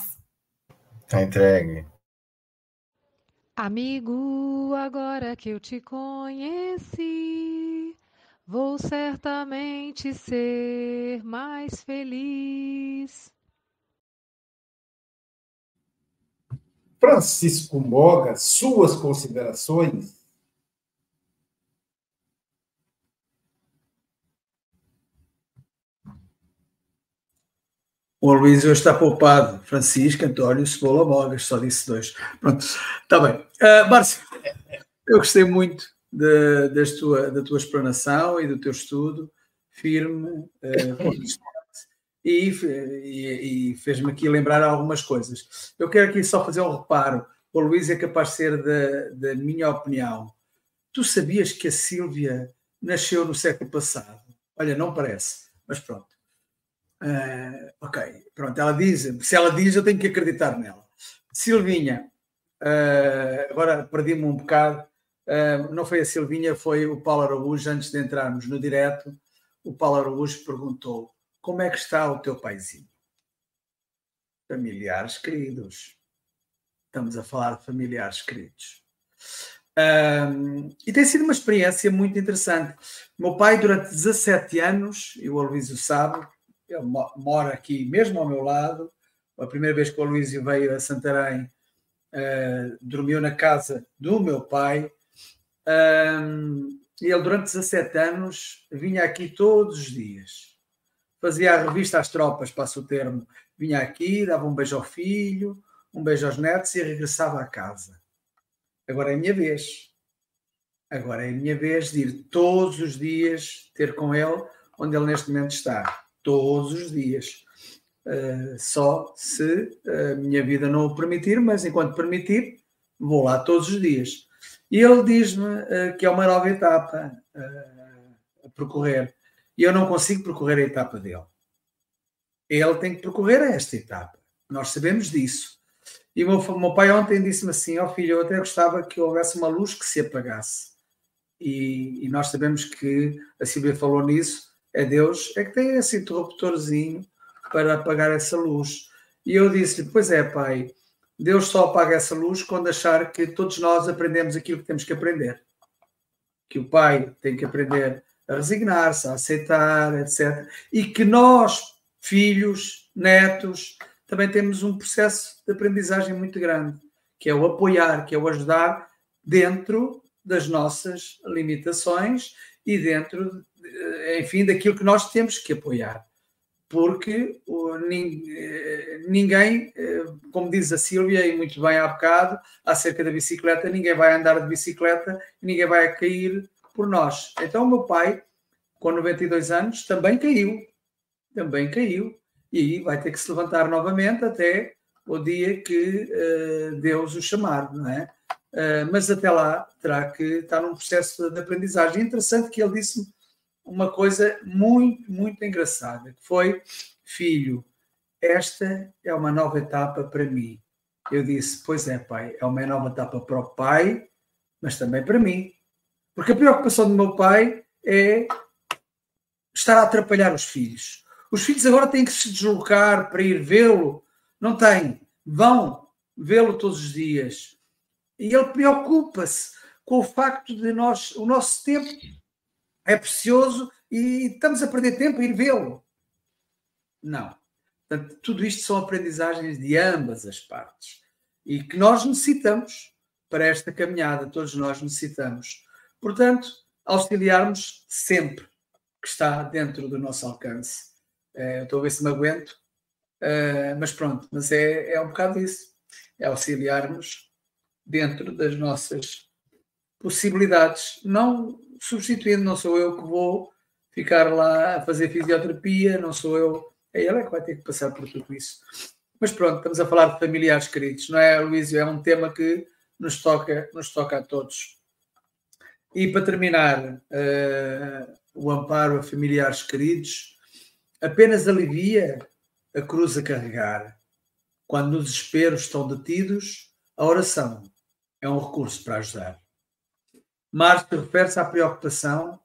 Tá entregue. Amigo, agora que eu te conheci, vou certamente ser mais feliz. Francisco Moga, suas considerações? O Aloísio hoje está poupado. Francisco Antônio Spolo Moga, só disse 2. Pronto, está bem. Márcio, Eu gostei muito da tua explanação e do teu estudo, firme, e fez-me aqui lembrar algumas coisas. Eu quero aqui só fazer um reparo. O Luís é capaz de ser da minha opinião. Tu sabias que a Sílvia nasceu no século passado? Olha, não parece, mas pronto. Ok, pronto, ela diz, se ela diz, eu tenho que acreditar nela. Silvinha, agora perdi-me um bocado, não foi a Silvinha, foi o Paulo Araújo, antes de entrarmos no direto, o Paulo Araújo perguntou: como é que está o teu paizinho? Familiares queridos. Estamos a falar de familiares queridos. E tem sido uma experiência muito interessante. Meu pai, durante 17 anos, e o Aloísio sabe, ele mora aqui mesmo ao meu lado. A primeira vez que o Aloísio veio a Santarém, dormiu na casa do meu pai. E ele, durante 17 anos, vinha aqui todos os dias. Fazia a revista às tropas, passo o termo. Vinha aqui, dava um beijo ao filho, um beijo aos netos e regressava à casa. Agora é a minha vez. Agora é a minha vez de ir todos os dias ter com ele, onde ele neste momento está. Todos os dias. Só se a minha vida não o permitir, mas enquanto permitir, vou lá todos os dias. E ele diz-me que é uma nova etapa a percorrer. E eu não consigo percorrer a etapa dele. Ele tem que percorrer esta etapa. Nós sabemos disso. E o meu pai ontem disse-me assim: ó filho, eu até gostava que houvesse uma luz que se apagasse. E nós sabemos que a Silvia falou nisso. É Deus, é que tem esse interruptorzinho para apagar essa luz. E eu disse-lhe: pois é, pai, Deus só apaga essa luz quando achar que todos nós aprendemos aquilo que temos que aprender. Que o pai tem que aprender a resignar-se, a aceitar, etc. E que nós, filhos, netos, também temos um processo de aprendizagem muito grande, que é o apoiar, que é o ajudar dentro das nossas limitações e dentro, enfim, daquilo que nós temos que apoiar. Porque ninguém, como diz a Sílvia, e muito bem há bocado, acerca da bicicleta, ninguém vai andar de bicicleta e ninguém vai cair por nós. Então o meu pai, com 92 anos, também caiu. Também caiu. E vai ter que se levantar novamente até o dia que Deus o chamar, não é? Mas até lá terá que estar num processo de aprendizagem. É interessante que ele disse-me uma coisa muito, muito engraçada, que foi: filho, esta é uma nova etapa para mim. Eu disse: pois é, pai, é uma nova etapa para o pai, mas também para mim. Porque a preocupação do meu pai é estar a atrapalhar os filhos. Os filhos agora têm que se deslocar para ir vê-lo. Não têm. Vão vê-lo todos os dias. E ele preocupa-se com o facto de nós, o nosso tempo é precioso e estamos a perder tempo a ir vê-lo. Não. Portanto, tudo isto são aprendizagens de ambas as partes. E que nós necessitamos para esta caminhada. Todos nós necessitamos. Portanto, auxiliarmos sempre que está dentro do nosso alcance. Eu estou a ver se me aguento. Mas pronto. Mas é um bocado isso. É auxiliarmos dentro das nossas possibilidades. Não substituindo, não sou eu que vou ficar lá a fazer fisioterapia, não sou eu, é ele que vai ter que passar por tudo isso. Mas pronto, estamos a falar de familiares queridos, não é, Aloísio? É um tema que nos toca a todos. E para terminar, o amparo a familiares queridos apenas alivia a cruz a carregar. Quando nos desesperos estão detidos, a oração é um recurso para ajudar. Márcio refere-se à preocupação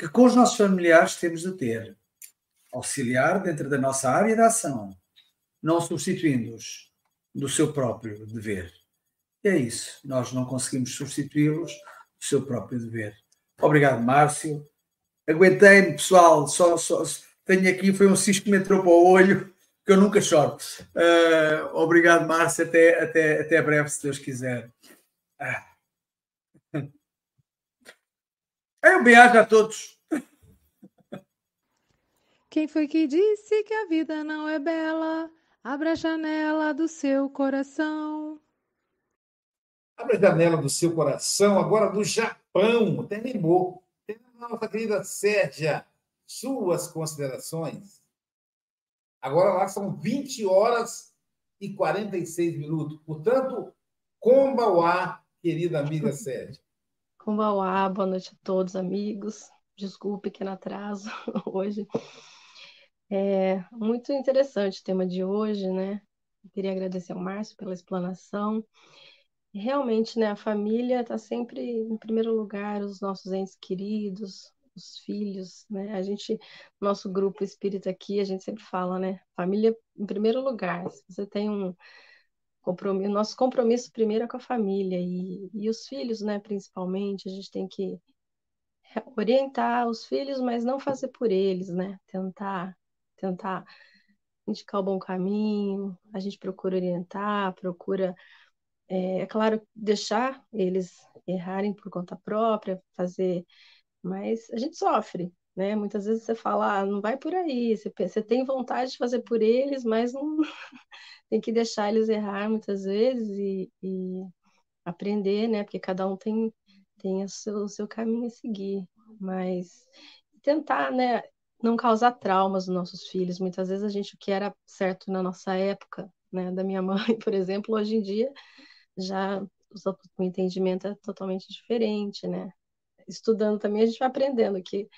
que com os nossos familiares temos de ter. Auxiliar dentro da nossa área de ação, não substituindo-os do seu próprio dever. E é isso, nós não conseguimos substituí-los do seu próprio dever. Obrigado, Márcio. Aguentei-me, pessoal, só tenho aqui, foi um cisco que me entrou para o olho, que eu nunca choro. Obrigado, Márcio, até breve, se Deus quiser. Eu beijo a todos. Quem foi que disse que a vida não é bela? Abra a janela do seu coração. abra a janela do seu coração, agora no Japão, até rimou. Nossa querida Sérgia, suas considerações. Agora lá são 20 horas e 46 minutos. Portanto, konbanwa, querida amiga Sérgia. Konbanwa, boa noite a todos, amigos. Desculpe que é atraso hoje. É muito interessante o tema de hoje, né? Eu queria agradecer ao Márcio pela explanação. Realmente, né, a família está sempre em primeiro lugar, os nossos entes queridos, os filhos, né? A gente, nosso grupo espírita aqui, a gente sempre fala, né? Família em primeiro lugar. Se você tem um compromisso, nosso compromisso primeiro é com a família e os filhos, né, principalmente, a gente tem que orientar os filhos, mas não fazer por eles, né? Tentar indicar o bom caminho, a gente procura orientar, procura... É claro, deixar eles errarem por conta própria, fazer, mas a gente sofre, né? Muitas vezes você fala, ah, não vai por aí, você tem vontade de fazer por eles, mas não... tem que deixar eles errar muitas vezes e aprender, né? Porque cada um tem o seu caminho a seguir, mas tentar, né? Não causar traumas nos nossos filhos. Muitas vezes a gente, o que era certo na nossa época, né? Da minha mãe, por exemplo, hoje em dia, já o entendimento é totalmente diferente, né? Estudando também a gente vai aprendendo que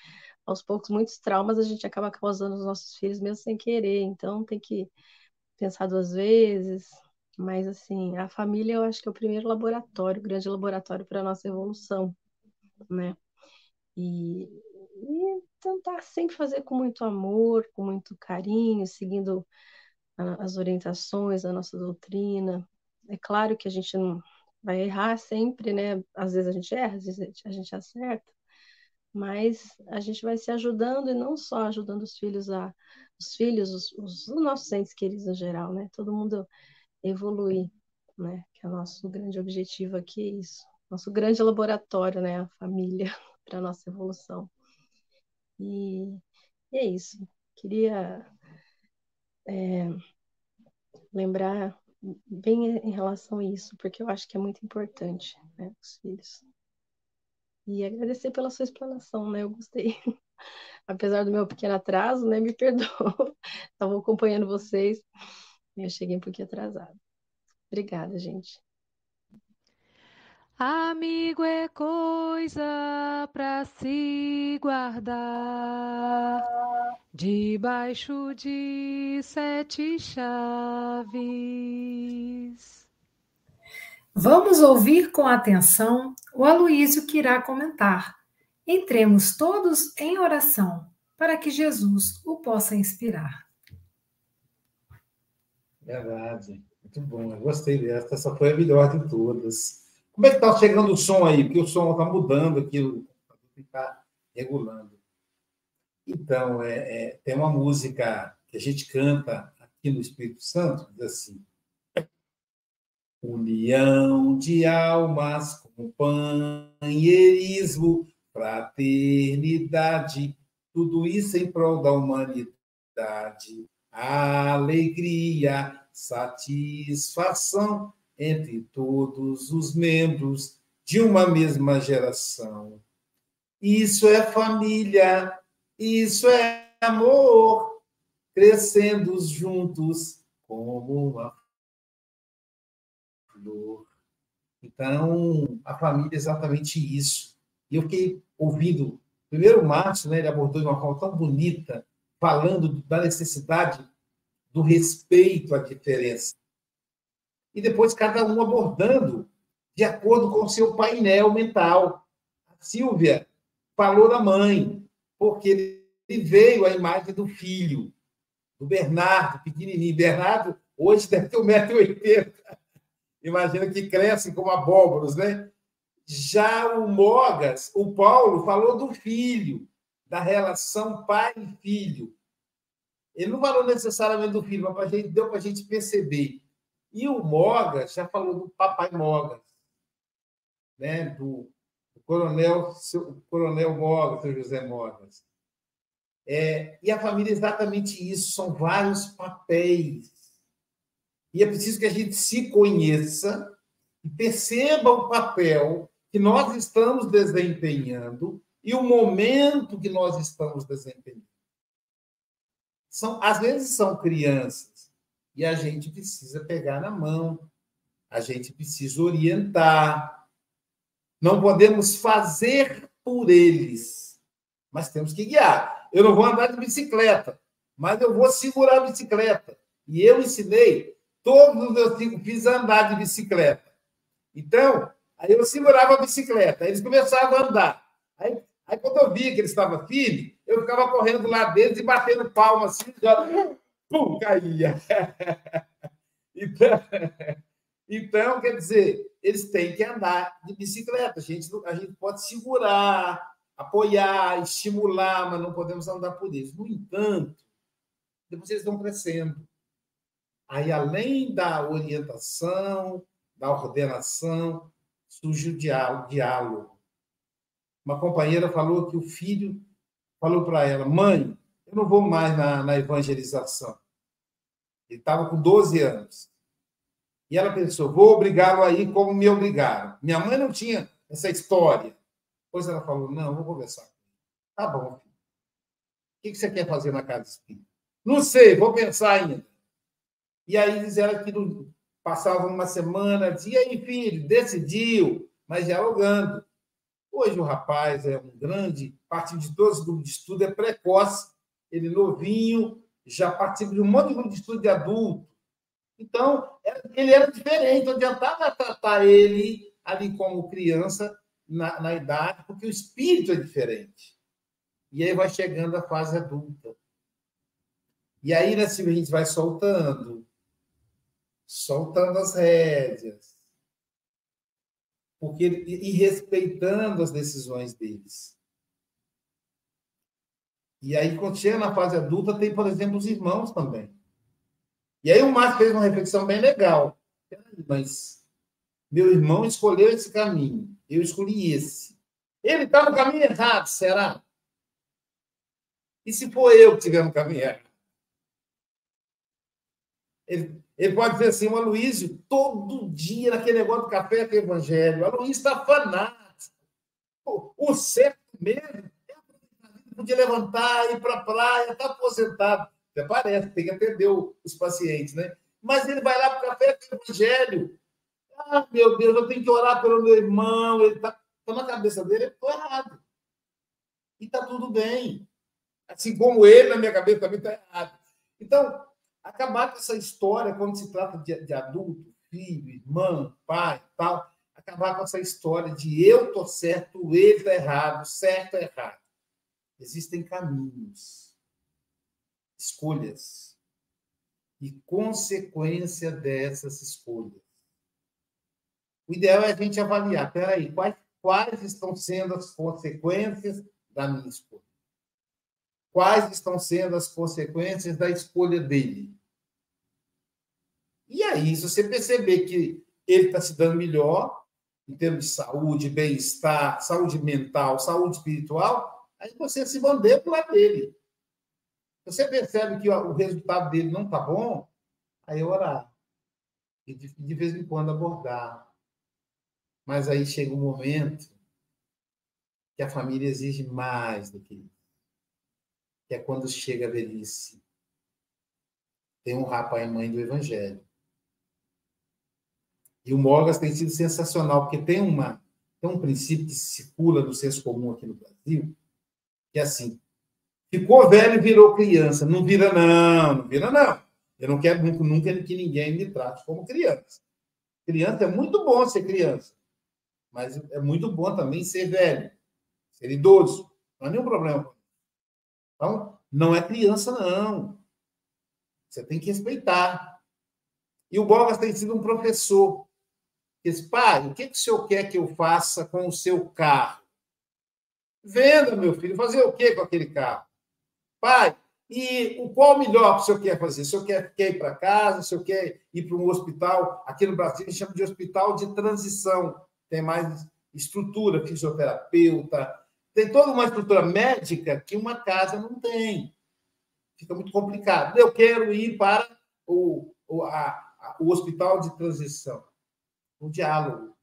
aos poucos muitos traumas a gente acaba causando aos nossos filhos mesmo sem querer, então tem que pensar duas vezes, mas assim, a família eu acho que é o primeiro laboratório, o grande laboratório para a nossa evolução, né? E tentar sempre fazer com muito amor, com muito carinho, seguindo as orientações da nossa doutrina. É claro que a gente não vai errar sempre, né? Às vezes a gente erra, às vezes a gente acerta, mas a gente vai se ajudando e não só ajudando os nossos entes queridos no geral, né? Todo mundo evoluir, né? Que é o nosso grande objetivo aqui, é isso. Nosso grande laboratório, né? A família para a nossa evolução. E é isso. Queria lembrar bem em relação a isso, porque eu acho que é muito importante, né, os filhos. E agradecer pela sua explanação, né, eu gostei. Apesar do meu pequeno atraso, né, me perdoa, estava acompanhando vocês, eu cheguei um pouquinho atrasada. Obrigada, gente. Amigo é coisa para se guardar, debaixo de 7 chaves. Vamos ouvir com atenção o Aloísio que irá comentar. Entremos todos em oração para que Jesus o possa inspirar. Verdade, muito bom, eu gostei dessa, essa foi a melhor de todas. Como é que está chegando o som aí? Porque o som está mudando aqui, está regulando. Então, tem uma música que a gente canta aqui no Espírito Santo, diz assim: união de almas, companheirismo, fraternidade, tudo isso em prol da humanidade, alegria, satisfação, entre todos os membros de uma mesma geração. Isso é família, isso é amor, crescendo juntos como uma flor. Então, a família é exatamente isso. E eu fiquei ouvindo, primeiro o Márcio, né, ele abordou de uma forma tão bonita, falando da necessidade do respeito à diferença. E depois cada um abordando de acordo com o seu painel mental. A Silvia falou da mãe, porque ele veio a imagem do filho, do Bernardo, pequenininho. Bernardo hoje deve ter 1,80 m. Imagina que crescem como abóboras, né? Já o Mogas, o Paulo, falou do filho, da relação pai e filho. Ele não falou necessariamente do filho, mas deu para a gente perceber. E o Moga já falou do papai Moga, né? do coronel Moga, seu José Moga. E a família é exatamente isso, são vários papéis. E é preciso que a gente se conheça E perceba o papel que nós estamos desempenhando e o momento que nós estamos desempenhando. Às vezes são crianças e a gente precisa pegar na mão, a gente precisa orientar. Não podemos fazer por eles, mas temos que guiar. Eu não vou andar de bicicleta, mas eu vou segurar a bicicleta. E eu ensinei todos os meus 5 filhos a andar de bicicleta. Então, aí eu segurava a bicicleta, eles começavam a andar. Aí quando eu via que eles estavam firmes, eu ficava correndo lá dentro e batendo palma assim, já, pum, caía. Então, quer dizer, eles têm que andar de bicicleta. A gente pode segurar, apoiar, estimular, mas não podemos andar por eles. No entanto, depois eles vão crescendo. Aí, além da orientação, da ordenação, surge o diálogo. Uma companheira falou que o filho falou para ela: mãe, eu não vou mais na evangelização. Ele estava com 12 anos. E ela pensou: vou obrigá-lo a ir como me obrigaram. Minha mãe não tinha essa história. Depois ela falou: não, vou conversar. Tá bom, filho. O que você quer fazer na casa espírita? Não sei, vou pensar ainda. E aí diz ela que passava uma semana, dizia: e aí, filho, decidiu, mas dialogando. Hoje o rapaz é um grande, parte de todos os grupos de estudo, é precoce, ele novinho, já participa de um monte de grupo de estudo de adulto. Então, ele era diferente, não adiantava tratar ele ali como criança na idade, porque o espírito é diferente. E aí vai chegando a fase adulta. E aí, nesse momento, a gente vai soltando as rédeas, e respeitando as decisões deles. E aí, quando chega na fase adulta, tem, por exemplo, os irmãos também. E aí o Márcio fez uma reflexão bem legal. Mas meu irmão escolheu esse caminho, eu escolhi esse. Ele está no caminho errado, será? E se for eu que estiver no caminho errado? Ele pode dizer assim: o Aloísio, todo dia, naquele negócio do café com o Evangelho, o Aloísio está fanático. O certo mesmo, ele podia levantar, ir para a praia, está aposentado. Até parece, tem que atender os pacientes, né? Mas ele vai lá para o café com o Evangelho. Ah, meu Deus, eu tenho que orar pelo meu irmão. Ele tá na cabeça dele, eu estou errado. E está tudo bem. Assim como ele, na minha cabeça, também está errado. Então, acabar com essa história, quando se trata de adulto, filho, irmã, pai e tal, acabar com essa história de eu estou certo, ele está errado, certo é errado. Existem caminhos, escolhas e consequência dessas escolhas. O ideal é a gente avaliar, peraí, quais estão sendo as consequências da minha escolha? Quais estão sendo as consequências da escolha dele? E aí, se você perceber que ele está se dando melhor, em termos de saúde, bem-estar, saúde mental, saúde espiritual, aí você se bandeia para o lado dele. Você percebe que o resultado dele não está bom, aí orar. E de vez em quando abordar. Mas aí chega um momento que a família exige mais do que isso. Que é quando chega a velhice. Tem um rapaz e mãe do Evangelho. E o Mogas tem sido sensacional, porque tem um princípio que circula no senso comum aqui no Brasil, que é assim: ficou velho e virou criança. Não vira, não. Não vira, não. Eu não quero nunca que ninguém me trate como criança. Criança é muito bom ser criança. Mas é muito bom também ser velho. Ser idoso. Não há nenhum problema. Então, não é criança, não. Você tem que respeitar. E o Borges tem sido um professor. Ele disse: pai, o que o senhor quer que eu faça com o seu carro? Venda, meu filho. Fazer o quê com aquele carro? Pai, e qual o melhor que o senhor quer fazer? O senhor quer ir para casa? O senhor quer ir para um hospital? Aqui no Brasil, a gente chama de hospital de transição. Tem mais estrutura, fisioterapeuta. Tem toda uma estrutura médica que uma casa não tem. Fica muito complicado. Eu quero ir para o hospital de transição. no diálogo.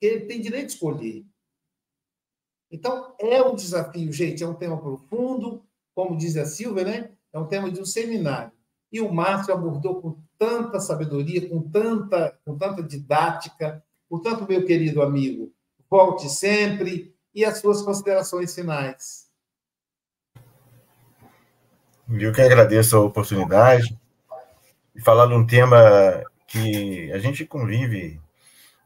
Ele tem direito de escolher. Então, é um desafio, gente, é um tema profundo, como diz a Silvia, né? É um tema de um seminário. E o Márcio abordou com tanta sabedoria, com tanta didática. Portanto, meu querido amigo, volte sempre e as suas considerações finais. Eu que agradeço a oportunidade de falar de um tema que a gente convive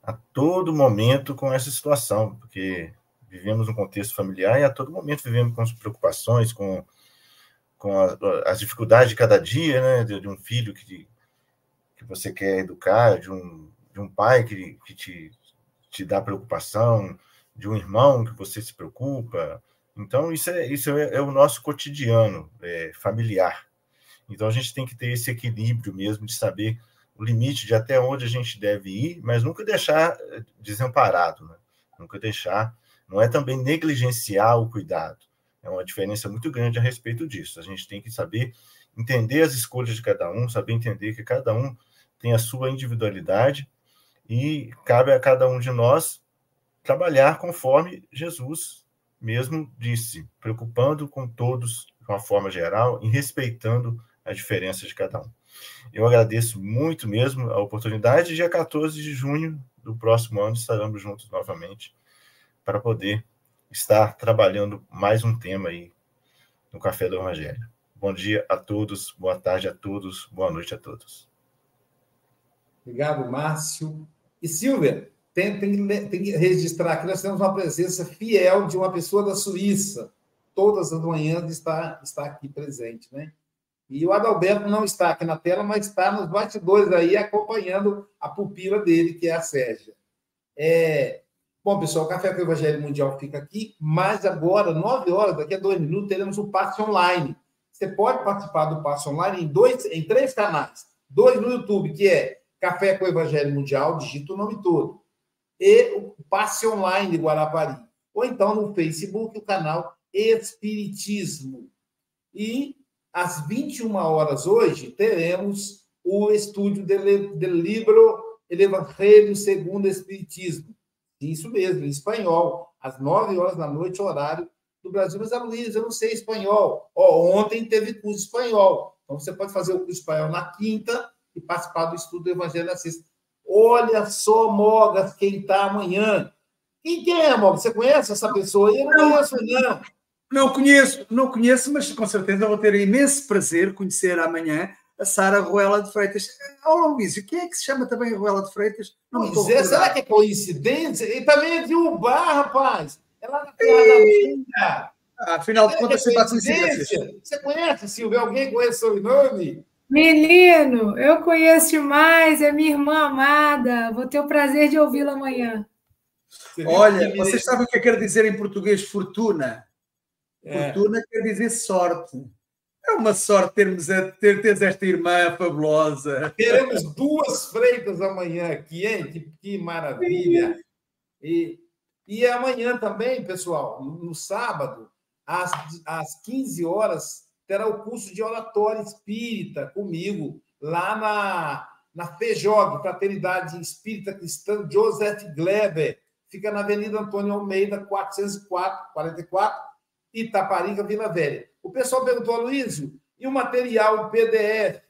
a todo momento com essa situação, porque vivemos um contexto familiar e a todo momento vivemos com as preocupações, com as dificuldades de cada dia, né? De um filho que você quer educar, de um pai que te dá preocupação, de um irmão que você se preocupa. Então, isso é o nosso cotidiano familiar. Então, a gente tem que ter esse equilíbrio mesmo de saber o limite de até onde a gente deve ir, mas nunca deixar desamparado, né? Nunca deixar... Não é também negligenciar o cuidado. É uma diferença muito grande a respeito disso. A gente tem que saber entender as escolhas de cada um, saber entender que cada um tem a sua individualidade e cabe a cada um de nós trabalhar conforme Jesus mesmo disse, preocupando com todos de uma forma geral e respeitando a diferença de cada um. Eu agradeço muito mesmo a oportunidade. Dia 14 de junho do próximo ano estaremos juntos novamente para poder estar trabalhando mais um tema aí no Café do Evangelho. Bom dia a todos, boa tarde a todos, boa noite a todos. Obrigado, Márcio. E, Silvia, tem que registrar que nós temos uma presença fiel de uma pessoa da Suíça. Todas as manhãs está aqui presente, né? E o Adalberto não está aqui na tela, mas está nos bastidores aí acompanhando a pupila dele, que é a Sérgia. Bom, pessoal, o Café com o Evangelho Mundial fica aqui, mas agora, 9h, daqui a 2 minutos, teremos o passe online. Você pode participar do passe online em três canais. 2 no YouTube, que é Café com o Evangelho Mundial, digita o nome todo. E o passe online de Guarapari. Ou então no Facebook, o canal Espiritismo. E às 21h hoje, teremos o estúdio do livro Evangelho Segundo o Espiritismo. Isso mesmo, em espanhol, às 9h, horário do Brasil. Mas, Aloísio, eu não sei espanhol. Ontem teve curso de espanhol. Então, você pode fazer o curso de espanhol na quinta e participar do estudo do Evangelho na sexta. Olha só, Moga, quem está amanhã. Quem é, Moga? Você conhece essa pessoa? Eu não conheço, não. Não conheço, mas com certeza eu vou ter imenso prazer conhecer amanhã a Sara Ruela de Freitas. Aloísio, quem é que se chama também Ruela de Freitas? Não pois é, será que é coincidência? E também é de Ubá, rapaz. É lá na Praia da afinal de contas, você está coincidência. Você conhece, Silvia? Alguém conhece o sobrenome? Menino, eu conheço demais. É minha irmã amada. Vou ter o prazer de ouvi-la amanhã. Olha, vocês sabem o que quer dizer em português fortuna? Fortuna quer dizer sorte. É uma sorte termos esta irmã fabulosa. Teremos 2 Freitas amanhã aqui, hein? Que maravilha! E amanhã também, pessoal, no sábado, às 15h, terá o curso de oratória espírita comigo, lá na FEJOG, Fraternidade Espírita Cristã Joseph Gleber. Fica na Avenida Antônio Almeida, 444, Itaparica, Vila Velha. O pessoal perguntou, Aloísio, e o material PDF?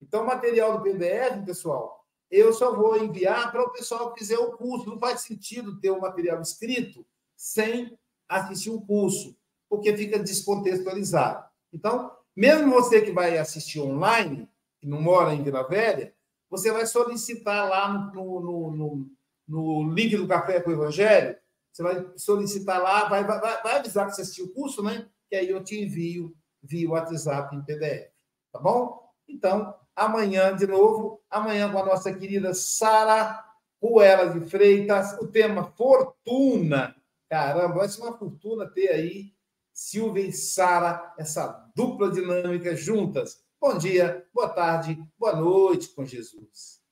Então, o material do PDF, pessoal, eu só vou enviar para o pessoal que fizer o curso. Não faz sentido ter o material escrito sem assistir um curso, porque fica descontextualizado. Então, mesmo você que vai assistir online, que não mora em Vila Velha, você vai solicitar lá no link do Café com o Evangelho, você vai solicitar lá, vai avisar que você assistiu o curso, né? Que aí eu te envio via WhatsApp em PDF, tá bom? Então, amanhã de novo, amanhã com a nossa querida Sara Ruela de Freitas, o tema fortuna. Caramba, vai ser uma fortuna ter aí Silvia e Sara, essa dupla dinâmica juntas. Bom dia, boa tarde, boa noite com Jesus.